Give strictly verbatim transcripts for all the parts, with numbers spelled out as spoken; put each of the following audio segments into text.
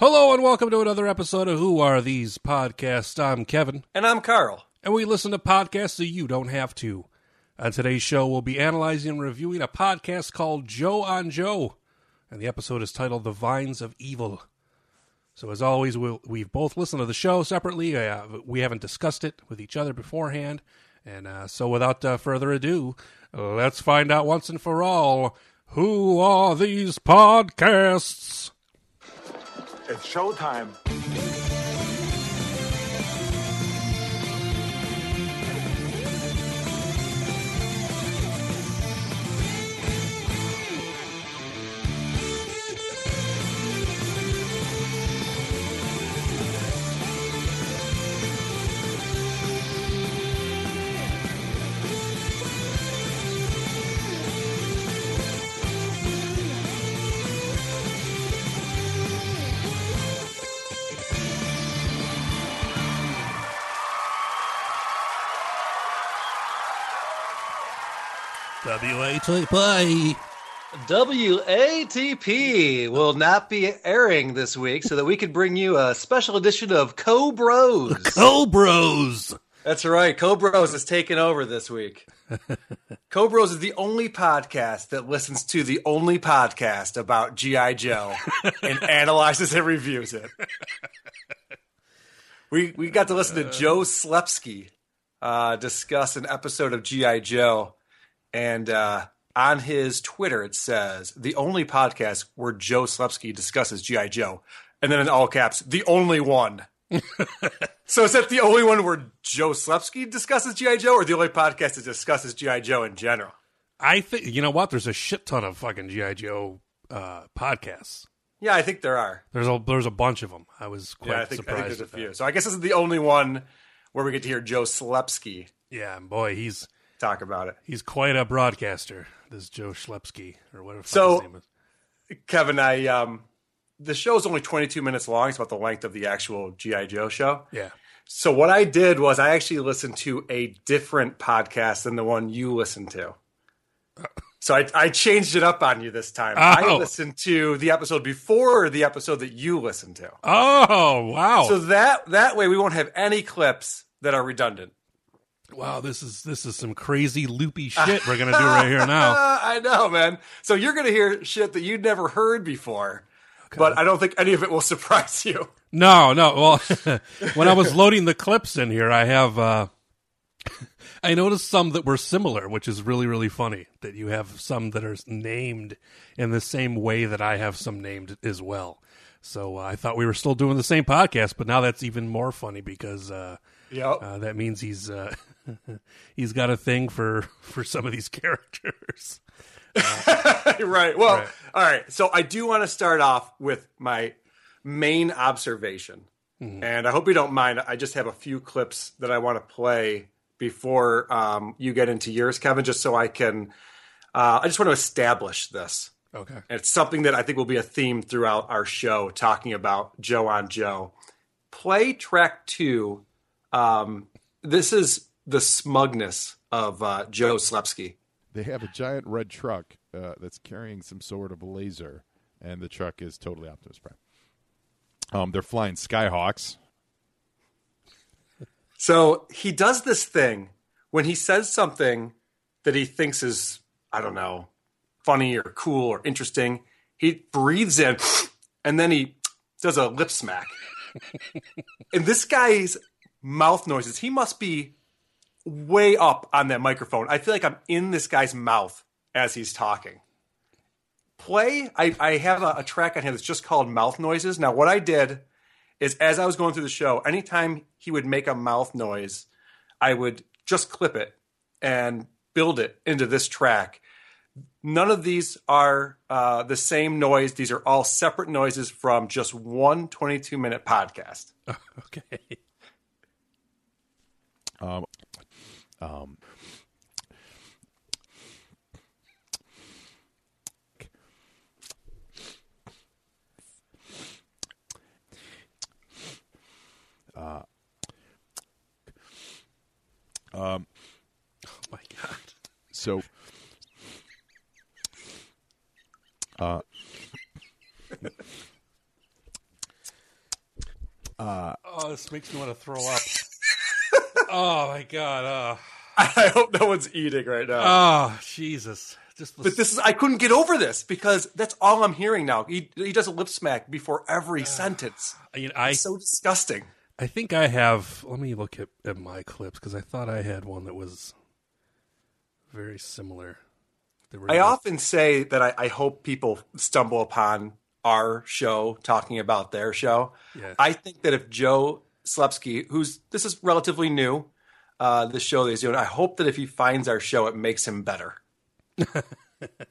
Hello and welcome to another episode of Who Are These Podcasts. I'm Kevin. And I'm Carl. And we listen to podcasts so you don't have to. On today's show, we'll be analyzing and reviewing a podcast called Joe on Joe. And the episode is titled The Vines of Evil. So as always, we'll, we've both listened to the show separately. Uh, we haven't discussed it with each other beforehand. And uh, so without uh, further ado, let's find out once and for all, who are these podcasts? It's showtime. W A T P. W A T P will not be airing this week, so that we could bring you a special edition of Cobros. Cobros. That's right. Cobros is taking over this week. Cobros is the only podcast that listens to the only podcast about G I Joe and analyzes and reviews it. We we got to listen to Joe Schlepsky uh, discuss an episode of G I Joe. And uh, on his Twitter, it says, the only podcast where Joe Schlepsky discusses G I Joe. And then in all caps, the only one. So is that the only one where Joe Schlepsky discusses G I Joe or the only podcast that discusses G I Joe in general? I think, you know what? There's a shit ton of fucking G I Joe uh, podcasts. Yeah, I think there are. There's a, there's a bunch of them. I was quite yeah, I think, surprised. I think there's a few. That. So I guess this is the only one where we get to hear Joe Schlepsky. Yeah, and boy, he's... talk about it. He's quite a broadcaster, this Joe Schlepsky, or whatever so, his name is. Kevin, I um, the show's only twenty-two minutes long. It's about the length of the actual G I Joe show. Yeah. So what I did was I actually listened to a different podcast than the one you listened to. Uh, so I, I changed it up on you this time. Oh. I listened to the episode before the episode that you listened to. Oh, wow. So that that way we won't have any clips that are redundant. Wow, this is this is some crazy loopy shit we're going to do right here now. I know, man. So you're going to hear shit that you'd never heard before, okay. But I don't think any of it will surprise you. No, no. Well, when I was loading the clips in here, I have uh, I noticed some that were similar, which is really, really funny that you have some that are named in the same way that I have some named as well. So uh, I thought we were still doing the same podcast, but now that's even more funny because uh, yep. uh, that means he's... Uh, he's got a thing for, for some of these characters. Uh, right. Well, right. All right. So I do want to start off with my main observation. Mm-hmm. And I hope you don't mind. I just have a few clips that I want to play before um, you get into yours, Kevin, just so I can uh, – I just want to establish this. Okay. And it's something that I think will be a theme throughout our show, talking about Joe on Joe. Play track two. Um, this is – the smugness of uh, Joe Schlepsky. They have a giant red truck uh, that's carrying some sort of laser, and the truck is totally Optimus Prime. Um, they're flying Skyhawks. So he does this thing when he says something that he thinks is, I don't know, funny or cool or interesting. He breathes in, and then he does a lip smack. And this guy's mouth noises, he must be way up on that microphone. I feel like I'm in this guy's mouth as he's talking. Play, I, I have a, a track on him that's just called Mouth Noises. Now, what I did is as I was going through the show, anytime he would make a mouth noise, I would just clip it and build it into this track. None of these are uh, the same noise. These are all separate noises from just one twenty-two-minute podcast. Oh, okay. Um... Um, uh, um, oh my God. So, uh, Uh, oh, this makes me want to throw up. Oh, my God. Uh, I hope no one's eating right now. Oh, Jesus. Just the... But this is, I couldn't get over this because that's all I'm hearing now. He, he does a lip smack before every uh, sentence. I mean, I, it's so disgusting. I think I have, let me look at, at my clips because I thought I had one that was very similar. I no... often say that I, I hope people stumble upon our show talking about their show. Yeah. I think that if Joe Schlepsky, who's, this is relatively new, uh, the show that he's doing, I hope that if he finds our show, it makes him better.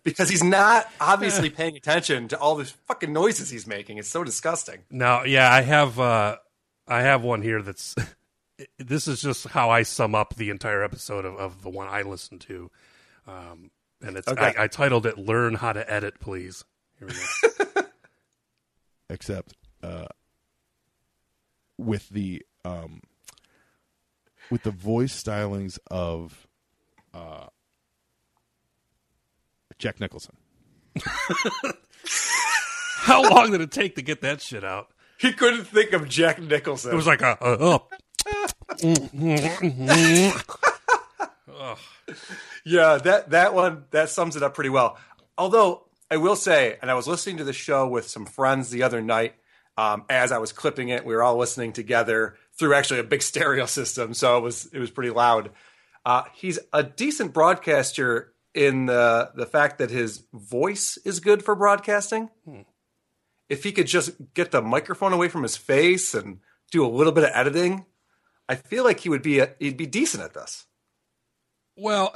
Because he's not obviously paying attention to all the fucking noises he's making. It's so disgusting. No, yeah, I have, uh, I have one here that's, this is just how I sum up the entire episode of, of the one I listened to. Um, and it's, okay. I, I titled it, Learn How to Edit, Please. Here we go. Except, uh, with the, um, with the voice stylings of, uh, Jack Nicholson. How long did it take to get that shit out? He couldn't think of Jack Nicholson. It was like a, uh, uh. Yeah, that, that one, that sums it up pretty well. Although, I will say, and I was listening to the show with some friends the other night, um, as I was clipping it, we were all listening together through actually a big stereo system, so it was it was pretty loud. Uh, he's a decent broadcaster in the, the fact that his voice is good for broadcasting. Hmm. If he could just get the microphone away from his face and do a little bit of editing, I feel like he would be a, he'd be decent at this. Well,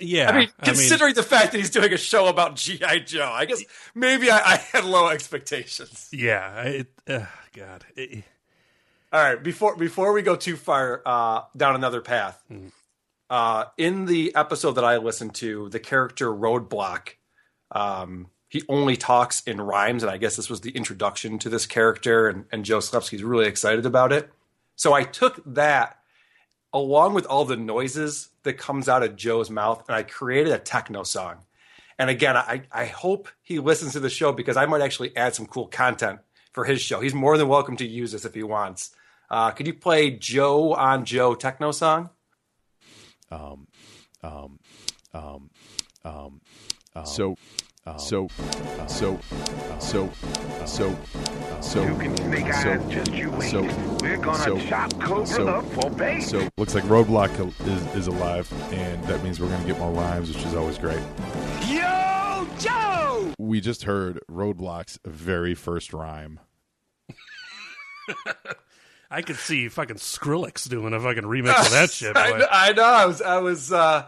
yeah. I mean, considering I mean, the fact that he's doing a show about G I Joe, I guess maybe I, I had low expectations. Yeah. It, uh, God. It, All right. Before before we go too far uh, down another path, mm-hmm. uh, in the episode that I listened to, the character Roadblock, um, he only talks in rhymes, and I guess this was the introduction to this character, and, and Joe Schlepsky's really excited about it. So I took that along with all the noises that comes out of Joe's mouth, and I created a techno song. And again, I, I hope he listens to the show because I might actually add some cool content for his show. He's more than welcome to use this if he wants. Uh, could you play Joe on Joe techno song? Um, um, um, um, um so, um, so, um, so, um, so, um, so, um, so, you can Snake Eyes, so, just you wait. So, we're gonna so, chop Cobra so, up for bait. So, looks like Roadblock is, is alive, and that means we're gonna get more rhymes, which is always great. Yo, Joe! We just heard Roadblock's very first rhyme. I could see fucking Skrillex doing a fucking remix of that shit. I, I know. I was, I was, uh,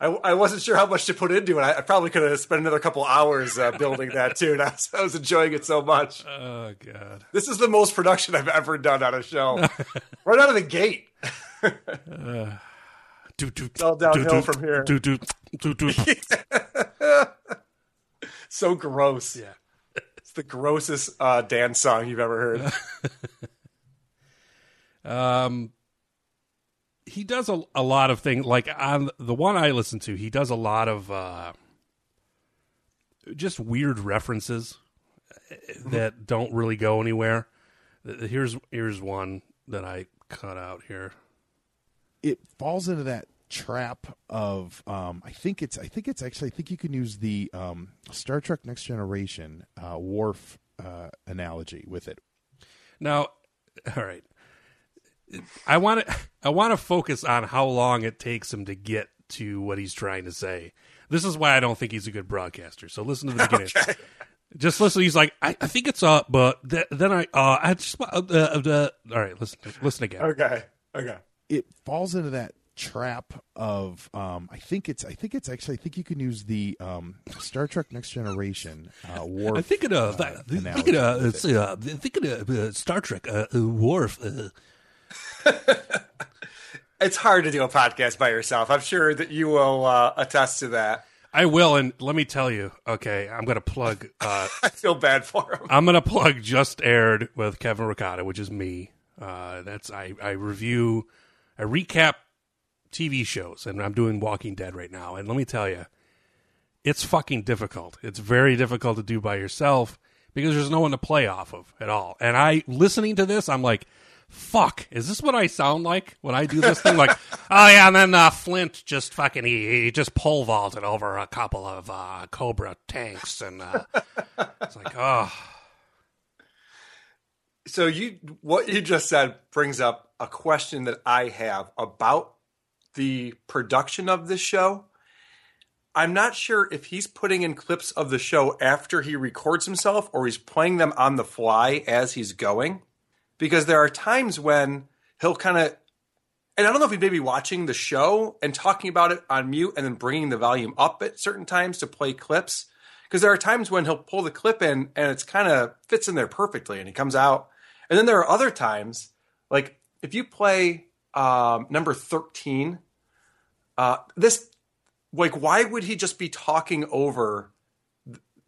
I, I wasn't sure how much to put into it. I, I probably could have spent another couple hours uh, building that too. And I was, I was enjoying it so much. Oh God! This is the most production I've ever done on a show, right out of the gate. uh, do, do, it's all downhill do, do, from here. Do, do, do, do. So gross. Yeah, it's the grossest uh, dance song you've ever heard. Um, he does a, a lot of things. Like on the one I listen to, he does a lot of uh, just weird references that don't really go anywhere. Here's here's one that I cut out here. It falls into that trap of um, I think it's I think it's actually I think you can use the um, Star Trek Next Generation uh, Worf uh, analogy with it. Now, all right. I want to I want to focus on how long it takes him to get to what he's trying to say. This is why I don't think he's a good broadcaster. So listen to the beginning. Okay. Just listen. He's like, I, I think it's uh, but th- then I uh, I just uh, uh, all right. Listen, listen again. Okay, okay. It falls into that trap of um. I think it's I think it's actually I think you can use the um Star Trek Next Generation uh, Worf. I think it uh, uh think it uh, it's, uh I think it uh, Star Trek uh, uh, Worf. Uh, It's hard to do a podcast by yourself. I'm sure that you will uh, attest to that. I will, and let me tell you, okay, I'm going to plug... Uh, I feel bad for him. I'm going to plug Just Aired with Kevin Ricotta, which is me. Uh, that's I, I review, I recap T V shows, and I'm doing Walking Dead right now. And let me tell you, it's fucking difficult. It's very difficult to do by yourself because there's no one to play off of at all. And I, listening to this, I'm like, fuck, is this what I sound like when I do this thing? Like, oh yeah, and then uh, Flint just fucking, he, he just pole vaulted over a couple of uh, Cobra tanks. And uh, it's like, oh. So you, what you just said brings up a question that I have about the production of this show. I'm not sure if he's putting in clips of the show after he records himself or he's playing them on the fly as he's going, because there are times when he'll kind of, and I don't know if he may be watching the show and talking about it on mute and then bringing the volume up at certain times to play clips, because there are times when he'll pull the clip in and it's kind of fits in there perfectly and he comes out. And then there are other times, like if you play um, number thirteen, uh, this like, why would he just be talking over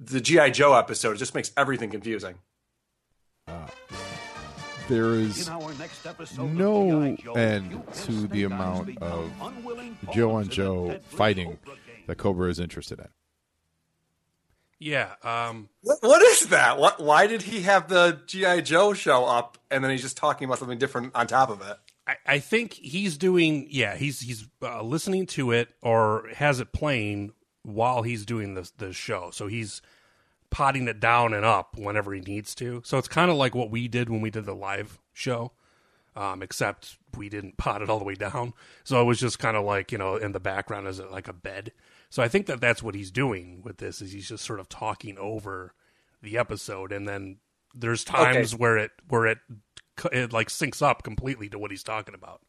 the G I. Joe episode? It just makes everything confusing. Uh, there is no end to the amount of Joe on Joe fighting that Cobra is interested in. Yeah. Um, what, what is that? What? Why did he have the G I. Joe show up and then he's just talking about something different on top of it? I think he's doing, yeah, he's he's uh, listening to it or has it playing while he's doing the the show. So he's potting it down and up whenever he needs to. So it's kind of like what we did when we did the live show, um, except we didn't pot it all the way down. So it was just kind of like, you know, in the background is it like a bed. So I think that that's what he's doing with this, is he's just sort of talking over the episode, and then there's times okay. where it where it. It like syncs up completely to what he's talking about.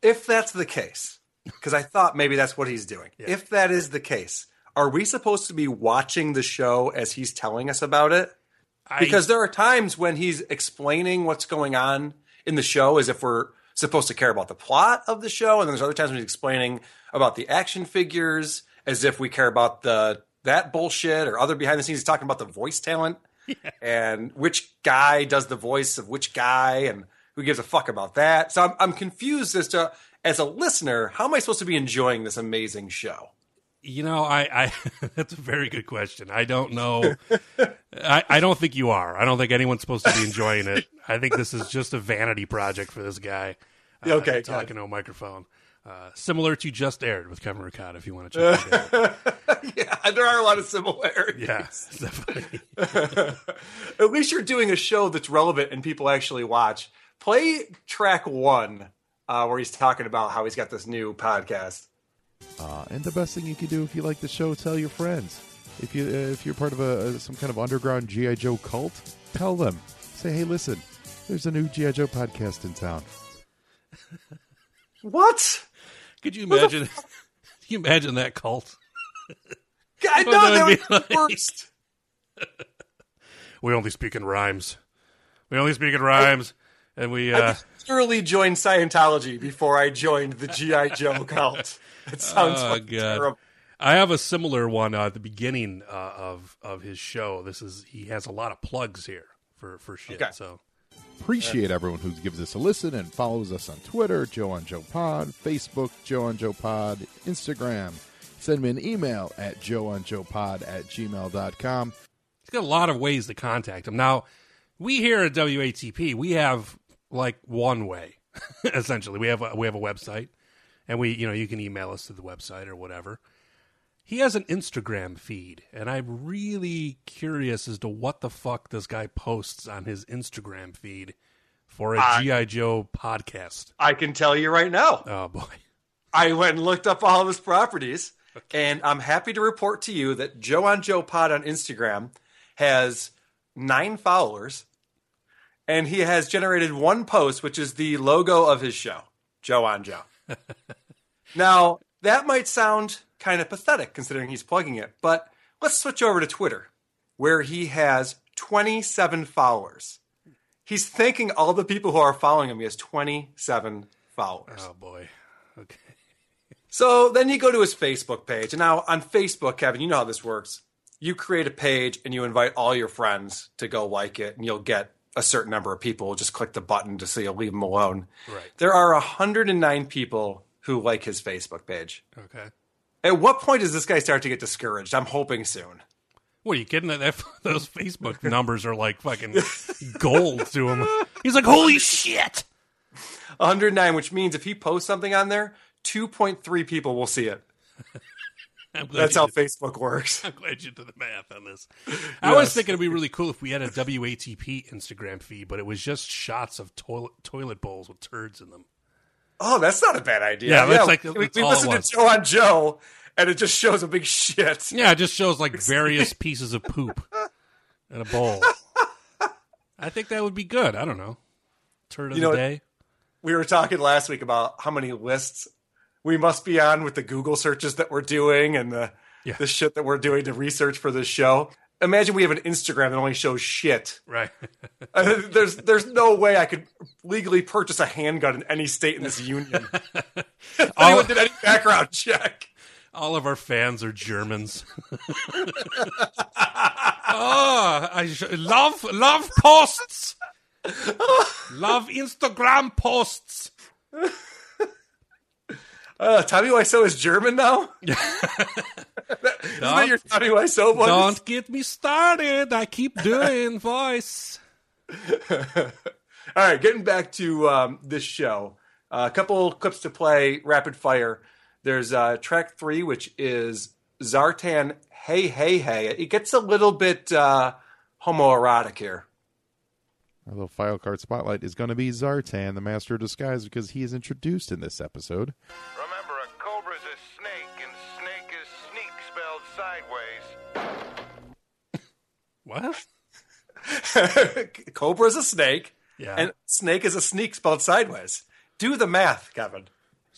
If that's the case, because I thought maybe that's what he's doing. Yeah. If that is the case, are we supposed to be watching the show as he's telling us about it? I, because there are times when he's explaining what's going on in the show as if we're supposed to care about the plot of the show. And then there's other times when he's explaining about the action figures as if we care about the that bullshit or other behind the scenes. He's talking about the voice talent. Yeah. And which guy does the voice of which guy and who gives a fuck about that. So I'm, I'm confused as to, as a listener, how am I supposed to be enjoying this amazing show? You know, I, I that's a very good question. I don't know. I, I don't think you are. I don't think anyone's supposed to be enjoying it. I think this is just a vanity project for this guy. Uh, okay. Talking to a microphone. Uh, similar to Just Aired with Kevin Ricotta, if you want to check it out. Yeah, there are a lot of similarities. Yeah, definitely. At least you're doing a show that's relevant and people actually watch. Play track one, uh, where he's talking about how he's got this new podcast. Uh, and the best thing you can do if you like the show, tell your friends. If you uh, if you're part of a, a some kind of underground G I. Joe cult, tell them. Say, hey, listen, there's a new G I. Joe podcast in town. What? Could you imagine? Can you imagine that cult? I know they were the worst. We only speak in rhymes. We only speak in rhymes, I, and we. Uh, I literally joined Scientology before I joined the G I. Joe cult. It sounds oh, like terrible. I have a similar one uh, at the beginning uh, of of his show. This is he has a lot of plugs here for for shit. Okay. So. Appreciate everyone who gives us a listen and follows us on Twitter, Joe on Joe Pod, Facebook, Joe on Joe Pod, Instagram. Send me an email at joeonjoepod at gmail dot com. He's got a lot of ways to contact him. Now, we here at W A T P, we have like one way, essentially. We have a, we have a website, and we you know you can email us to the website or whatever. He has an Instagram feed, and I'm really curious as to what the fuck this guy posts on his Instagram feed for a I, G I. Joe podcast. I can tell you right now. Oh, boy. I went and looked up all of his properties, okay. And I'm happy to report to you that Joe on Joe Pod on Instagram has nine followers, and he has generated one post, which is the logo of his show, Joe on Joe. Now, that might sound kind of pathetic considering he's plugging it, but let's switch over to Twitter, where he has twenty-seven followers. He's thanking all the people who are following him. He has twenty-seven followers. Oh boy. Okay. So then you go to his Facebook page, and now on Facebook, Kevin, you know how this works. You create a page and you invite all your friends to go like it, and you'll get a certain number of people. Just click the button to say you'll leave them alone. Right. There are one hundred nine people who like his Facebook page. Okay. At what point does this guy start to get discouraged? I'm hoping soon. What are you kidding? That those Facebook numbers are like fucking gold to him. He's like, holy shit! one hundred nine, which means if he posts something on there, two point three people will see it. That's how did. Facebook works. I'm glad you did the math on this. Yes. I was thinking it'd be really cool if we had a W A T P Instagram feed, but it was just shots of toilet toilet bowls with turds in them. Oh, that's not a bad idea. Yeah, yeah. It's like, we, we listened to Joe on Joe, and it just shows a big shit. Yeah, it just shows like various pieces of poop in a bowl. I think that would be good. I don't know. Turd of you know, the day. We were talking last week about how many lists we must be on with the Google searches that we're doing and the yeah. the shit that we're doing to research for this show. Imagine we have an Instagram that only shows shit. Right. uh, there's there's no way I could legally purchase a handgun in any state in this union. If all, anyone did any background check. All of our fans are Germans. oh, I sh- love love posts. Love Instagram posts. Uh, Tommy Wiseau is German now? Isn't that your Tommy Wiseau voice? Don't get me started. I keep doing voice. All right, getting back to um, this show. Uh, a couple clips to play, rapid fire. There's uh, track three, which is Zartan, Hey, Hey, Hey. It gets a little bit uh, homoerotic here. Our little file card spotlight is going to be Zartan, the master of disguise, because he is introduced in this episode. What? Cobra is a snake, yeah. And snake is a sneak spelled sideways. Do the math, Kevin.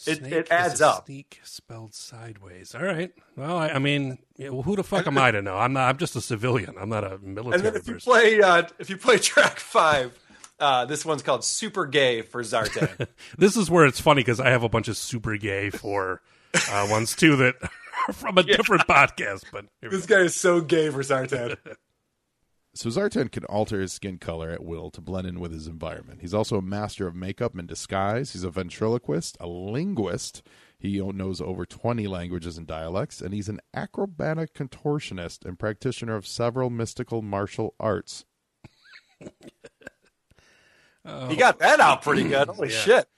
It, it adds is a up. Sneak spelled sideways. All right. Well, I, I mean, yeah, well, who the fuck am I to know? I'm not. I'm just a civilian. I'm not a military. And then if person. you play, uh, if you play track five, uh, this one's called "Super Gay" for Zartan. This is where it's funny because I have a bunch of super gay for uh, ones too that are from a yeah. different podcast. But this guy is so gay for Zartan. So Zartan can alter his skin color at will to blend in with his environment. He's also a master of makeup and disguise. He's a ventriloquist, a linguist. He knows over twenty languages and dialects. And he's an acrobatic contortionist and practitioner of several mystical martial arts. oh. He got that out pretty good. Holy yeah. shit.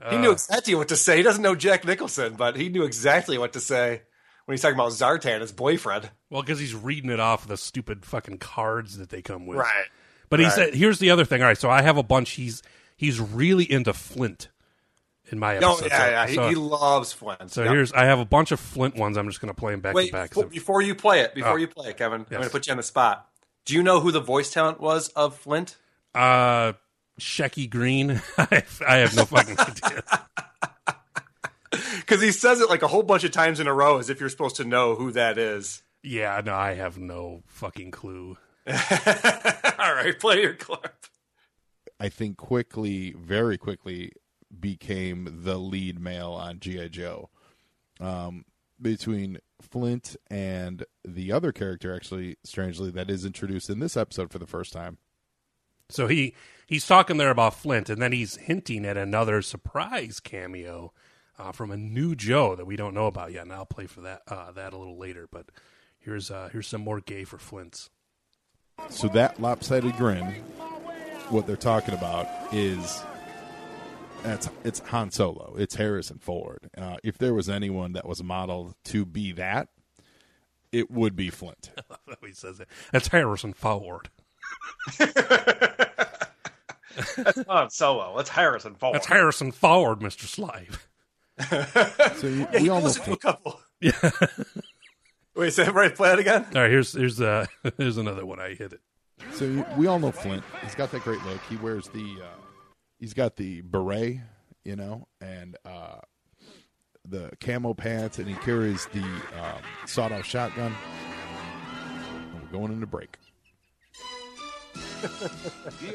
Uh, he knew exactly what to say. He doesn't know Jack Nicholson, but he knew exactly what to say. When he's talking about Zartan, his boyfriend. Well, because he's reading it off the stupid fucking cards that they come with. Right. But he said, here's the other thing. All right, so I have a bunch. He's he's really into Flint in my episode. No, yeah, yeah. So, he, he loves Flint. So yep. here's, I have a bunch of Flint ones. I'm just going to play them back Wait, to back. Wait, before you play it, before oh. you play it, Kevin, yes. I'm going to put you on the spot. Do you know who the voice talent was of Flint? Uh, Shecky Green. I have no fucking idea. Because he says it like a whole bunch of times in a row as if you're supposed to know who that is. Yeah, no, I have no fucking clue. All right, play your clip. I think quickly, very quickly, became the lead male on G I Joe. Um, between Flint and the other character, actually, strangely, that is introduced in this episode for the first time. So he he's talking there about Flint, and then he's hinting at another surprise cameo Uh, from a new Joe that we don't know about yet, and I'll play for that uh, that a little later. But here's uh, here's some more gay for Flint's. So that lopsided grin, what they're talking about is that's it's Han Solo, it's Harrison Ford. Uh, if there was anyone that was modeled to be that, it would be Flint. I love how he says it. That's Harrison Ford. That's Han Solo. That's Harrison Ford. That's Harrison Ford, Mister Slive. So you, yeah, we all know a couple. Yeah. Wait, say so right, play it again. All right, here's here's uh here's another one. I hit it. So you, we all know Flint. He's got that great look. He wears the uh, he's got the beret, you know, and uh, the camo pants, and he carries the um, sawed-off shotgun. And we're going into break. G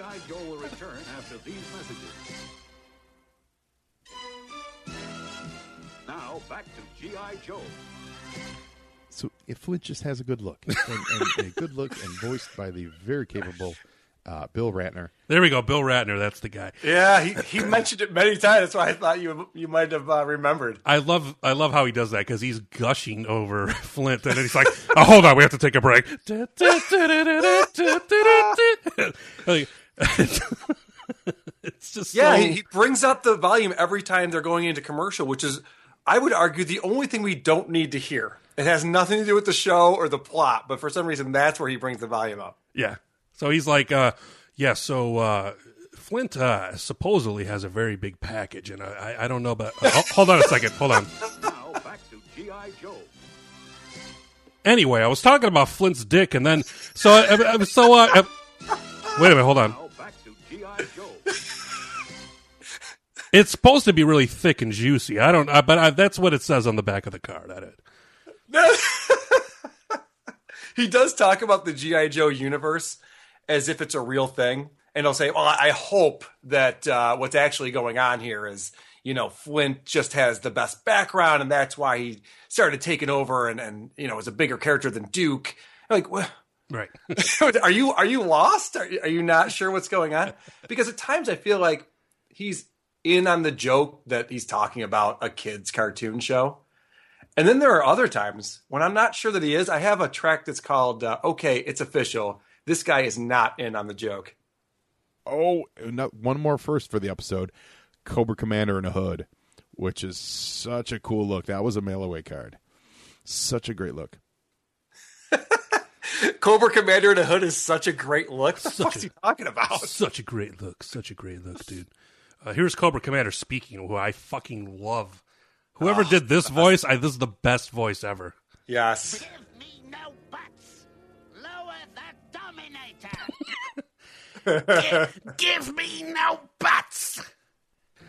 I Joe will return after these messages. Now, back to G I Joe. So if Flint just has a good look, and, and a good look and voiced by the very capable uh, Bill Ratner. There we go, Bill Ratner. That's the guy. Yeah, he, he mentioned it many times. That's why I thought you you might have uh, remembered. I love I love how he does that because he's gushing over Flint, and then he's like, "Oh, hold on, we have to take a break." It's just yeah. So... He, he brings up the volume every time they're going into commercial, which is, I would argue, the only thing we don't need to hear. It has nothing to do with the show or the plot, but for some reason, that's where he brings the volume up. Yeah. So he's like, uh, yeah, so uh, Flint uh, supposedly has a very big package, and I, I don't know, but uh, oh, hold on a second. Hold on. Now back to G I Joe. Anyway, I was talking about Flint's dick, and then, so, uh, so, uh, uh, wait a minute, hold on. Now back to G I Joe. It's supposed to be really thick and juicy. I don't, uh, but I, that's what it says on the back of the card. I did. He does talk about the G I Joe universe as if it's a real thing, and he'll say, well, I hope that uh, what's actually going on here is, you know, Flint just has the best background, and that's why he started taking over and, and you know, is a bigger character than Duke. I'm like, well, right. are you are you lost? Are, are you not sure what's going on? Because at times I feel like he's in on the joke that he's talking about a kid's cartoon show. And then there are other times when I'm not sure that he is. I have a track that's called uh, "Okay, It's Official." This guy is not in on the joke. Oh, no, one more first for the episode: Cobra Commander in a hood, which is such a cool look. That was a mail-away card. Such a great look. Cobra Commander in a hood is such a great look. What the fuck is he talking about? Such a great look. Such a great look, dude. Uh, here's Cobra Commander speaking, who I fucking love. Whoever oh, did this voice, I, this is the best voice ever. Yes. Give me no buts. Lower the Dominator. give, give me no buts.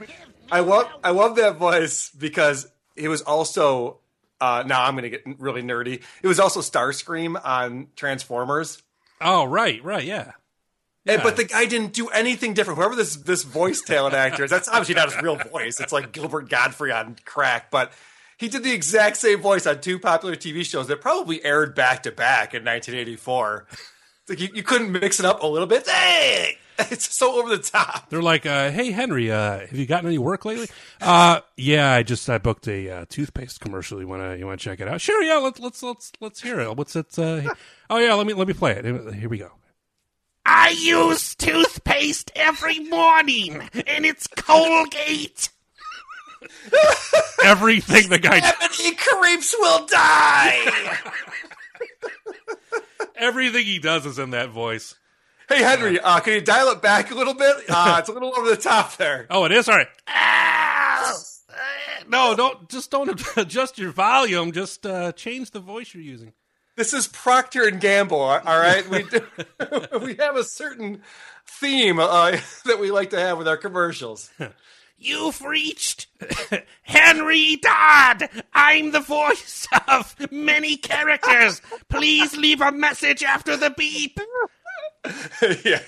Me I love no I love that voice because it was also, uh, now I'm going to get really nerdy, it was also Starscream on Transformers. Oh, right, right, yeah. Yeah. And, but the guy didn't do anything different. Whoever this this voice talent actor is, that's obviously not his real voice. It's like Gilbert Gottfried on crack. But he did the exact same voice on two popular T V shows that probably aired back to back in nineteen eighty-four. It's like you, you couldn't mix it up a little bit. Hey, it's so over the top. They're like, uh, "Hey Henry, uh, have you gotten any work lately?" Uh, yeah, I just I booked a uh, toothpaste commercial. You wanna you wanna check it out? Sure, yeah. Let's let's let's let's hear it. What's it? Uh, oh yeah, let me let me play it. Here we go. I use toothpaste every morning, and it's Colgate. Everything the guy... Stephanie Creeps will die! Everything he does is in that voice. Hey, Henry, uh, can you dial it back a little bit? Uh, it's a little over the top there. Oh, it is? All right. Ah! No, don't, just don't adjust your volume. Just uh, change the voice you're using. This is Procter and Gamble, all right? We do, we have a certain theme uh, that we like to have with our commercials. You've reached Henry Dodd. I'm the voice of many characters. Please leave a message after the beep. Yeah,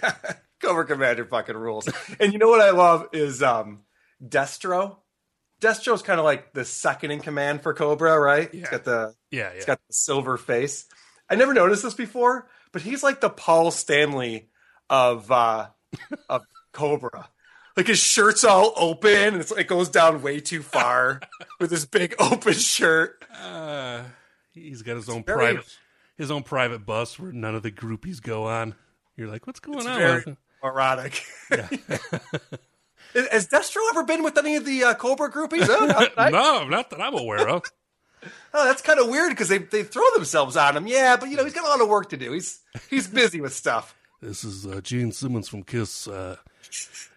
Cobra Commander fucking rules. And you know what I love is um, Destro. Destro's kind of like the second in command for Cobra, right? Yeah. He's got the yeah, yeah. He's got the silver face. I never noticed this before, but he's like the Paul Stanley of uh, of Cobra. Like his shirt's all open, and it's, it goes down way too far with his big open shirt. Uh, he's got his it's own very, private his own private bus where none of the groupies go on. You're like, what's going it's on? Very erotic. Yeah. Has Destro ever been with any of the uh, Cobra groupies? No, not that, no, not that I'm aware of. Oh, that's kind of weird because they they throw themselves on him. Yeah, but you know he's got a lot of work to do. He's he's busy with stuff. This is uh, Gene Simmons from KISS. Uh,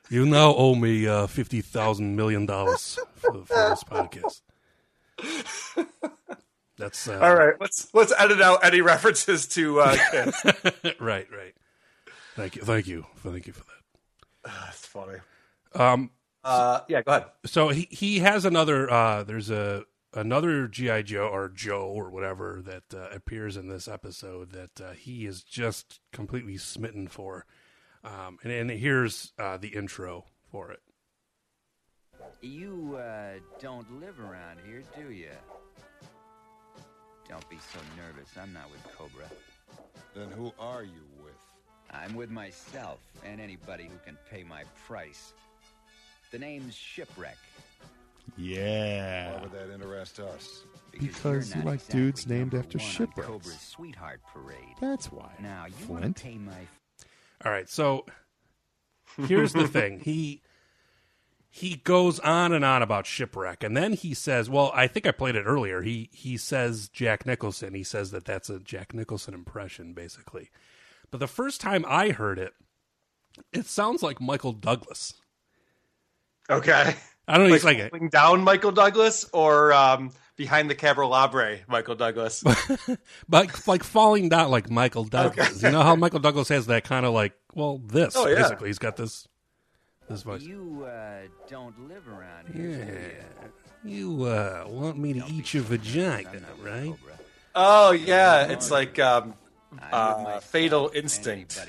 you now owe me uh, fifty thousand million dollars for, for this podcast. That's uh, all right. Let's let's edit out any references to uh, KISS. Right, right. Thank you, thank you, thank you for that. Uh, that's funny. Um, uh, yeah, go ahead. So he, he has another, uh, there's a, another G I Joe or Joe or whatever that uh, appears in this episode that uh, he is just completely smitten for. Um, and, and here's uh, the intro for it. You uh, don't live around here, do you? Don't be so nervous. I'm not with Cobra. Then who are you with? I'm with myself and anybody who can pay my price. The name's Shipwreck. Yeah. Why would that interest us? Because, because you like exactly dudes named after shipwrecks. Cobra's Sweetheart Parade. That's why. Now you want to pay my. All right, so here's the thing. He he goes on and on about Shipwreck, and then he says, "Well, I think I played it earlier." He he says Jack Nicholson. He says that that's a Jack Nicholson impression, basically. But the first time I heard it, it sounds like Michael Douglas. Okay. I don't know. Like, he's like it. Down Michael Douglas or um, behind the candelabra Michael Douglas. But like falling down like Michael Douglas. Okay. You know how Michael Douglas has that kind of like, well, this. Oh, yeah. Basically, he's got this this voice. You uh, don't live around here. Yeah. You uh, want me to don't eat your vagina, right? Oh, yeah. It's like um, uh, Fatal Instinct.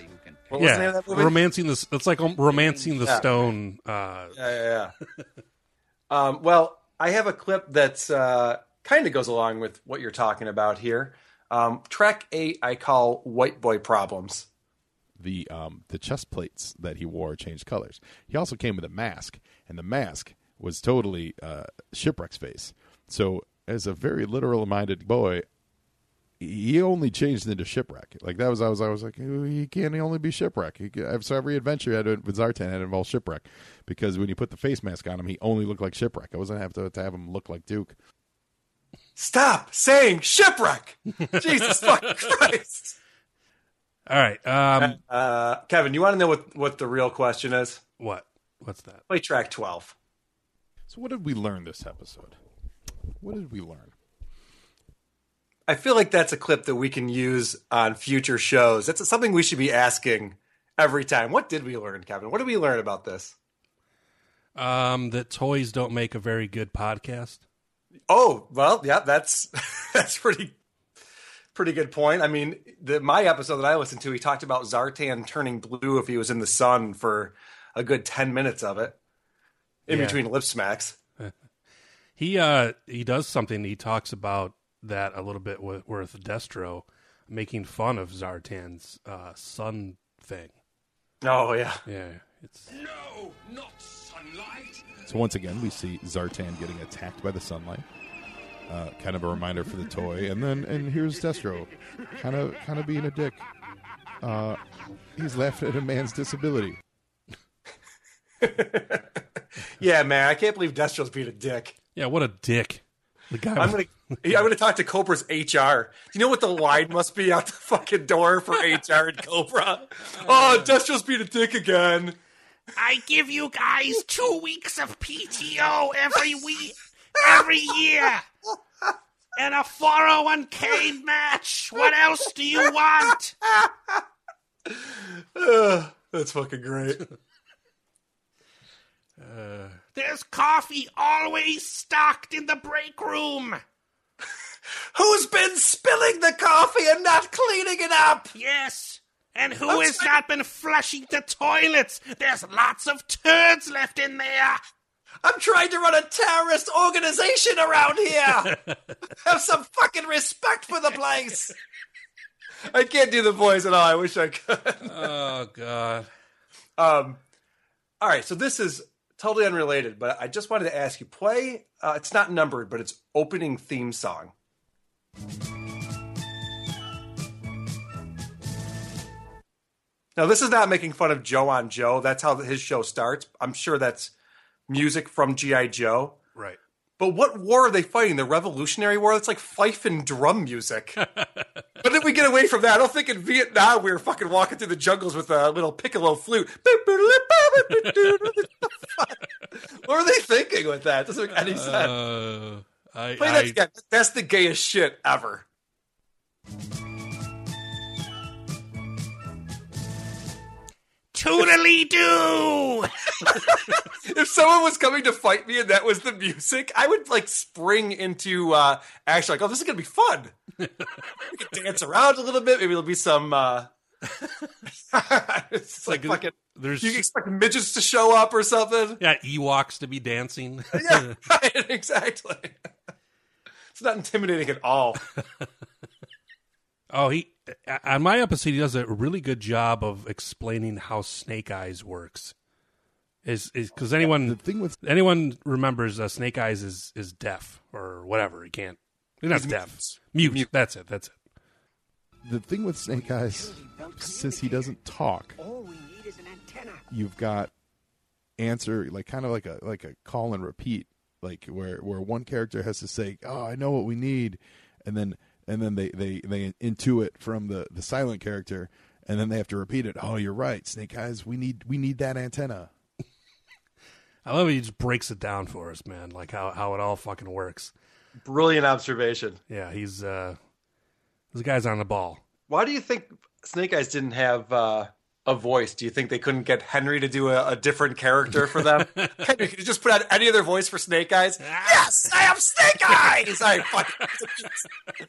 What was yeah, the name of that movie? Romancing the, it's like Romancing the yeah. Stone. Uh... Yeah, yeah, yeah. um, well, I have a clip that's uh, kind of goes along with what you're talking about here. Um, track eight, I call White Boy Problems. The um, the chest plates that he wore changed colors. He also came with a mask, and the mask was totally uh, Shipwreck's face. So as a very literal-minded boy, he only changed into Shipwreck. Like that was, I was, I was like, he can't only be Shipwreck. He, so every adventure had with Zartan had involved Shipwreck, because when you put the face mask on him, he only looked like Shipwreck. I wasn't have to, to have him look like Duke. Stop saying Shipwreck. Jesus fucking Christ! All right, um, uh, Kevin, you want to know what what the real question is? What? What's that? Play track twelve. So, what did we learn this episode? What did we learn? I feel like that's a clip that we can use on future shows. That's something we should be asking every time. What did we learn, Kevin? What did we learn about this? Um, that toys don't make a very good podcast. Oh, well, yeah, that's that's pretty pretty good point. I mean, the, my episode that I listened to, he talked about Zartan turning blue if he was in the sun for a good ten minutes of it, in yeah. between lip smacks. he uh, he does something. He talks about that a little bit with, with Destro making fun of Zartan's uh, sun thing. Oh, yeah. Yeah. It's... No, not sunlight! So once again, we see Zartan getting attacked by the sunlight. Uh, kind of a reminder for the toy. And then, and here's Destro, kind of kind of being a dick. Uh, he's laughed at a man's disability. Yeah, man, I can't believe Destro's being a dick. Yeah, what a dick. The guy I'm was... going Yeah, I'm going to talk to Cobra's H R. Do you know what the line must be out the fucking door for H R at Cobra? Oh, Destro's being a dick again. I give you guys two weeks of P T O every week, every year, and a four oh one k match. What else do you want? Uh, that's fucking great. Uh, There's coffee always stocked in the break room. Who's been spilling the coffee and not cleaning it up? Yes. And who I'm has trying- not been flushing the toilets? There's lots of turds left in there. I'm trying to run a terrorist organization around here. Have some fucking respect for the place. I can't do the voice at all. I wish I could. Oh, God. Um. All right, so this is totally unrelated, but I just wanted to ask you, play, uh, it's not numbered, but it's opening theme song. Now, this is not making fun of Joe on Joe. That's how his show starts. I'm sure that's music from G I. Joe. Right. But what war are they fighting? The Revolutionary War? That's like fife and drum music. But did we get away from that? I don't think in Vietnam we were fucking walking through the jungles with a little piccolo flute. What were they thinking with that? It doesn't make any sense. Uh... I, Play that I, again. That's the gayest shit ever. Toodly-doo! If someone was coming to fight me and that was the music, I would, like, spring into uh, action. Like, oh, this is going to be fun. We can dance around a little bit. Maybe there'll be some... Uh... it's like, like fucking, there's you expect midgets to show up or something. Yeah, Ewoks to be dancing. Yeah, right, exactly. It's not intimidating at all. Oh, he on my episode, he does a really good job of explaining how Snake Eyes works. Is is because anyone the thing with anyone remembers uh, Snake Eyes is is deaf or whatever. He can't. He's not deaf. Mute. Mute. That's it. That's it. The thing with Snake Eyes, since he doesn't talk, all we need is an antenna. You've got answer like kind of like a like a call and repeat, like where where one character has to say, "Oh, I know what we need," and then and then they they they intuit from the the silent character, and then they have to repeat it. Oh, you're right, Snake Eyes. We need we need that antenna. I love it. He just breaks it down for us, man. Like how how it all fucking works. Brilliant observation. Yeah, he's uh, this guy's on the ball. Why do you think Snake Eyes didn't have uh, a voice? Do you think they couldn't get Henry to do a, a different character for them? Henry, could you just put out any other voice for Snake Eyes? Yes, I am Snake Eyes. I fucking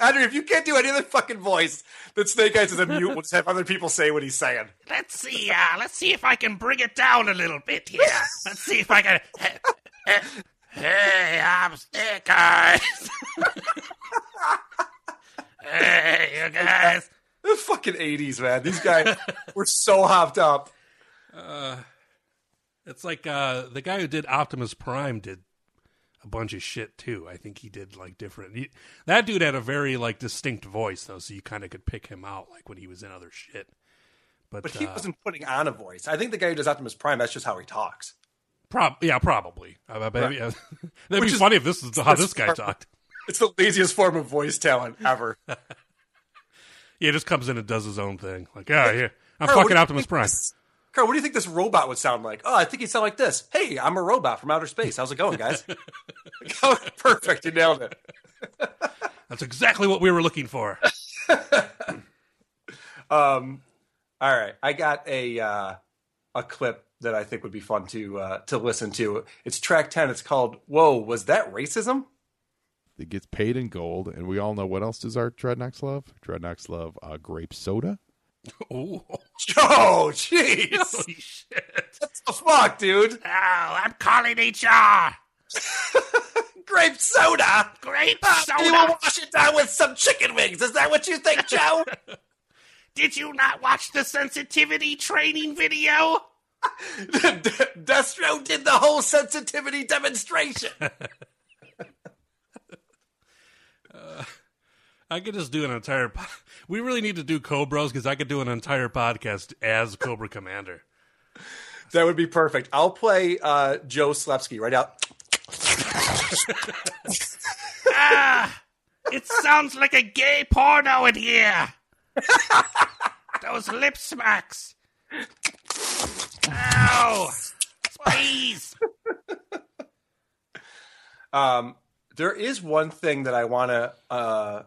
Henry, if you can't do any other fucking voice, then Snake Eyes is a mute. We'll just have other people say what he's saying. Let's see. Uh, let's see if I can bring it down a little bit here. Let's see if I can. Hey, I'm Snake Eyes. Hey, you guys. The fucking eighties, man. These guys were so hopped up. Uh, it's like uh, the guy who did Optimus Prime did a bunch of shit, too. I think he did, like, different. He, that dude had a very, like, distinct voice, though, so you kind of could pick him out, like, when he was in other shit. But, but he uh, wasn't putting on a voice. I think the guy who does Optimus Prime, that's just how he talks. Prob- yeah, probably. Uh, but, right. yeah. That'd Which be is, funny if this is how this guy talked. It's the laziest form of voice talent ever. Yeah, he just comes in and does his own thing. Like, oh, yeah, I'm Carl, fucking Optimus Prime. This, Carl, what do you think this robot would sound like? Oh, I think he'd sound like this. Hey, I'm a robot from outer space. How's it going, guys? Perfect. You nailed it. That's exactly what we were looking for. um, all right. I got a uh, a clip that I think would be fun to uh, to listen to. It's track ten. It's called, Whoa, Was That Racism? It gets paid in gold, and we all know what else does our Dreadnoks love? Dreadnoks love uh, grape soda. Oh, oh, jeez. Holy shit. That's the fuck, dude. Oh, I'm calling H R. Grape soda? Grape uh, soda? You will wash it down with some chicken wings. Is that what you think, Joe? Did you not watch the sensitivity training video? Destro did the whole sensitivity demonstration. Uh, I could just do an entire po- we really need to do Cobros, because I could do an entire podcast as Cobra Commander. That would be perfect. I'll play uh, Joe Schlepsky right out. Ah, it sounds like a gay porno in here. Those lip smacks. Ow. Please. Um There is one thing that I want to uh,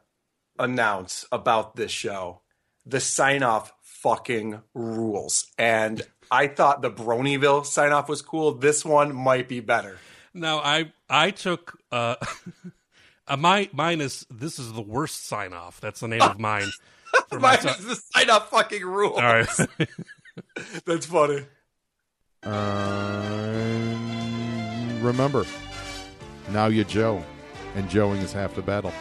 announce about this show. The sign-off fucking rules. And I thought the Bronyville sign-off was cool. This one might be better. Now, I I took... Uh, uh, my Mine is, this is the worst sign-off. That's the name of mine. For mine is the sign-off fucking rules. All right. That's funny. Uh, remember, now you're Joe. And Joeing is half the battle.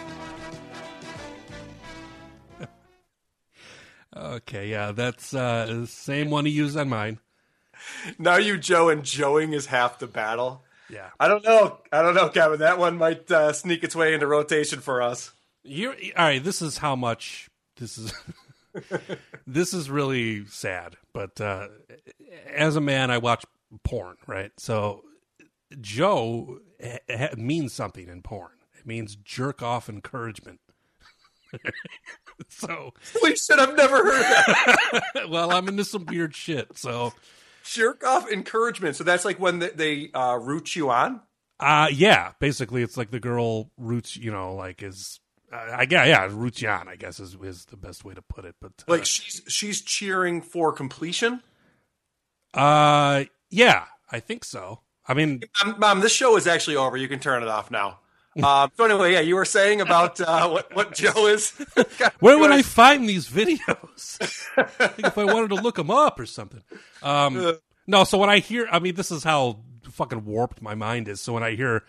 Okay, yeah, that's uh, the same one he used on mine. Now you Joe and Joeing is half the battle. Yeah, I don't know, I don't know, Kevin. That one might uh, sneak its way into rotation for us. You're all right. This is how much this is. This is really sad. But uh, as a man, I watch porn, right? So Joe ha- means something in porn. Means jerk off encouragement. So holy shit, I've never heard that. Well, I'm into some weird shit. So jerk off encouragement. So that's like when they, they uh, root you on. Uh yeah. Basically, it's like the girl roots. You know, like is uh, I guess yeah, roots you on. I guess is is the best way to put it. But uh, like she's she's cheering for completion. Uh yeah, I think so. I mean, mom, mom this show is actually over. You can turn it off now. Um, so anyway, yeah, you were saying about uh, what, what Joe is. Where would I find these videos? I think if I wanted to look them up or something. Um, no, so when I hear, I mean, this is how fucking warped my mind is. So when I hear,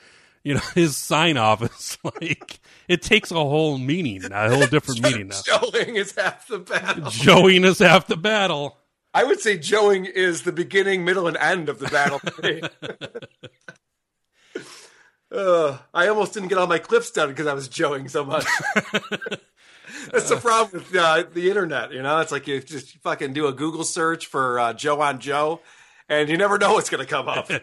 you know, his sign off is like, it takes a whole meaning, a whole different meaning now. Joeing is half the battle. Joeing is half the battle. I would say Joeing is the beginning, middle, and end of the battle. uh, I almost didn't get all my clips done because I was Joeing so much. That's the problem with uh, the internet, you know? It's like you just fucking do a Google search for uh, Joe on Joe, and you never know what's going to come up. Yeah.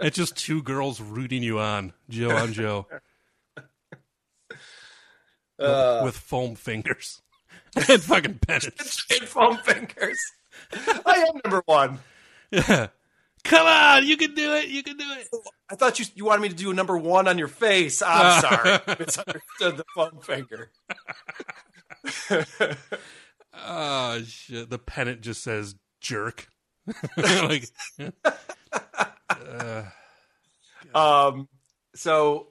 It's just two girls rooting you on, Joe on Joe. Uh, with, with foam fingers. And fucking penance. And foam fingers. I am number one. Yeah. Come on, you can do it, you can do it. I thought you you wanted me to do a number one on your face. I'm sorry. Misunderstood the foam finger. Oh, shit. The pennant just says jerk. Like, uh, um. So,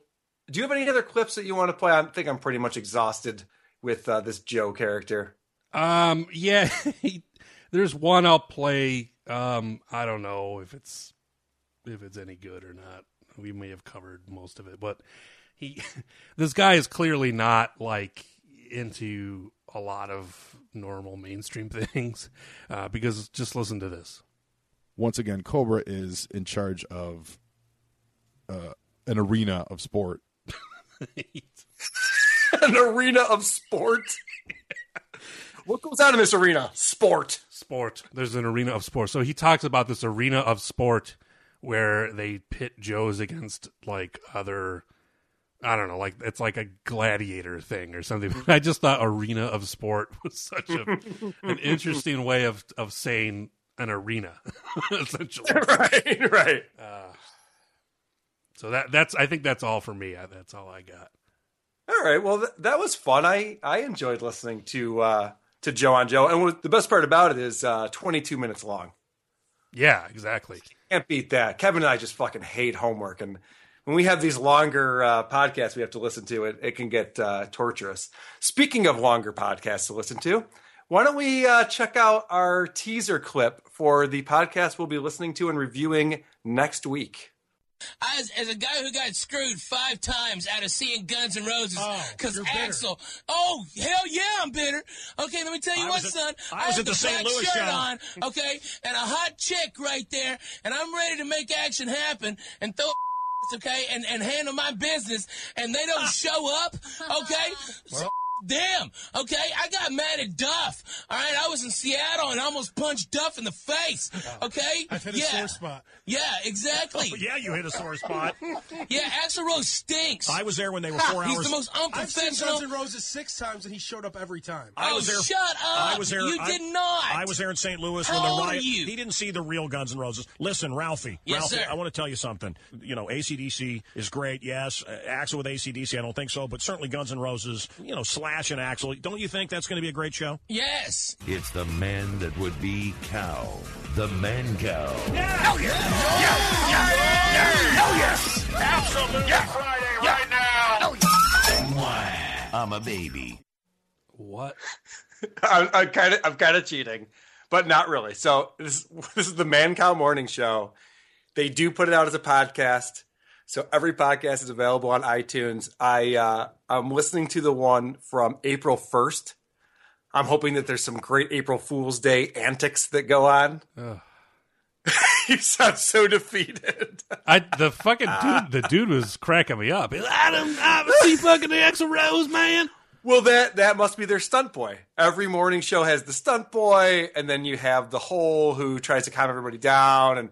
do you have any other clips that you want to play? I think I'm pretty much exhausted with uh, this Joe character. Um. Yeah. He, there's one I'll play. Um. I don't know if it's if it's any good or not. We may have covered most of it, but he, this guy is clearly not like into a lot of normal mainstream things, uh, because just listen to this. Once again, Cobra is in charge of uh, an arena of sport. An arena of sport? What goes on in this arena? Sport. Sport. There's an arena of sport. So he talks about this arena of sport where they pit Joes against, like, other... I don't know, like it's like a gladiator thing or something. I just thought arena of sport was such a, an interesting way of, of saying an arena, essentially. Right, right. Uh, so that that's I think that's all for me. I, that's all I got. All right. Well, th- that was fun. I, I enjoyed listening to uh, to Joe on Joe, and the best part about it is uh, twenty-two minutes long. Yeah, exactly. Can't beat that. Kevin and I just fucking hate homework, and when we have these longer uh, podcasts we have to listen to, it, it can get uh, torturous. Speaking of longer podcasts to listen to, why don't we uh, check out our teaser clip for the podcast we'll be listening to and reviewing next week. As, as a guy who got screwed five times out of seeing Guns N' Roses because oh, Axl, oh hell yeah, I'm bitter. Okay, let me tell you I what, at, son. I, I was at the, the Saint Louis shirt on, okay, and a hot chick right there, and I'm ready to make action happen and throw. Okay, and, and handle my business, and they don't show up, okay? So, damn, okay? I got mad at Duff, all right? I was in Seattle and almost punched Duff in the face, okay? I hit a yeah. sore spot. Yeah, exactly. Oh, yeah, you hit a sore spot. Yeah, Axl Rose stinks. I was there when they were four He's hours. He's the most unprofessional. I've seen Guns N' Roses six times, and he showed up every time. I oh, was there. Shut up. I was there. You I, did not. I was there in Saint Louis. How when the riot, you? He didn't see the real Guns N' Roses. Listen, Ralphie. Yes, Ralphie, sir. I want to tell you something. You know, A C D C is great, yes. Uh, Axl with A C D C, I don't think so, but certainly Guns N' Roses, you know, Slash. Slash and Axl, don't you think that's going to be a great show? Yes. It's the man that would be Cow, the Man Cow. Hell yeah! Hell yeah! Hell yes! Absolutely Friday right now. Why? I'm a baby. What? I, I kind of, I'm kind of cheating, but not really. So this, this is the Man Cow Morning Show. They do put it out as a podcast. So every podcast is available on iTunes. I, uh, I'm listening to the one from April first. I'm hoping that there's some great April Fool's Day antics that go on. You sound so defeated. I The fucking dude, the dude was cracking me up. I don't obviously fucking the Axl Rose, man. Well, that, that must be their stunt boy. Every morning show has the stunt boy, and then you have the hole who tries to calm everybody down, and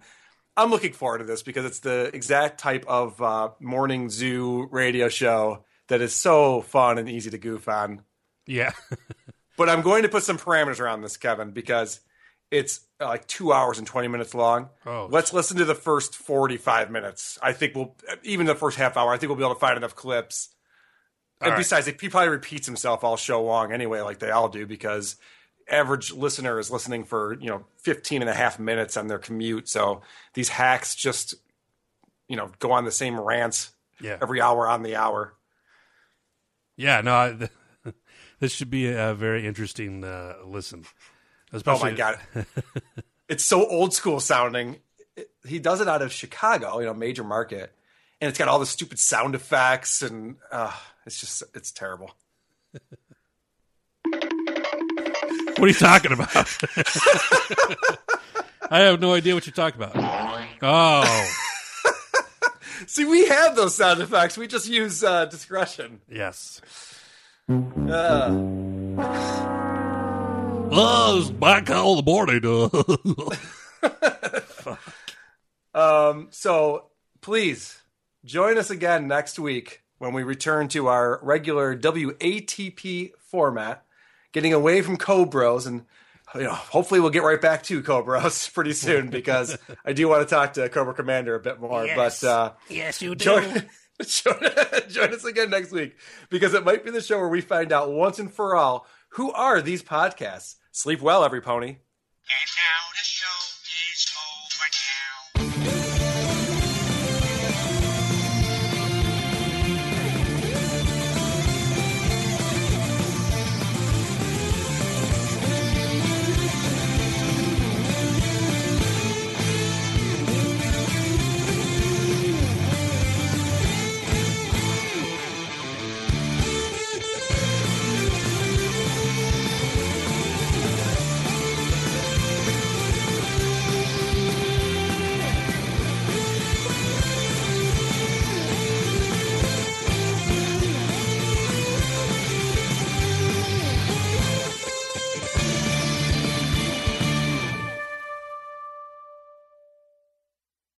I'm looking forward to this because it's the exact type of uh, morning zoo radio show that is so fun and easy to goof on. Yeah. But I'm going to put some parameters around this, Kevin, because it's uh, like two hours and twenty minutes long. Oh, Let's listen to the first forty-five minutes. I think we'll, even the first half hour, I think we'll be able to find enough clips. And right. Besides, he probably repeats himself all show long anyway, like they all do, because average listener is listening for, you know, fifteen and a half minutes on their commute. So these hacks just, you know, go on the same rants yeah. every hour on the hour. Yeah, no, I, th- this should be a very interesting uh, listen. Especially- oh, my God. It's so old school sounding. It, he does it out of Chicago, you know, major market. and it's got all the stupid sound effects, and uh, it's just, it's terrible. What are you talking about? I have no idea what you're talking about. Oh. See, we have those sound effects. We just use uh, discretion. Yes. Uh. Oh, it's my call in the morning. Fuck. Um, so please join us again next week when we return to our regular W A T P format, getting away from Cobros, and you know, hopefully we'll get right back to Cobros pretty soon, because I do want to talk to Cobra Commander a bit more. Yes. But uh, yes, you do. Join, join, join us again next week, because it might be the show where we find out once and for all, who are these podcasts? Sleep well, every pony. And now the show is over now.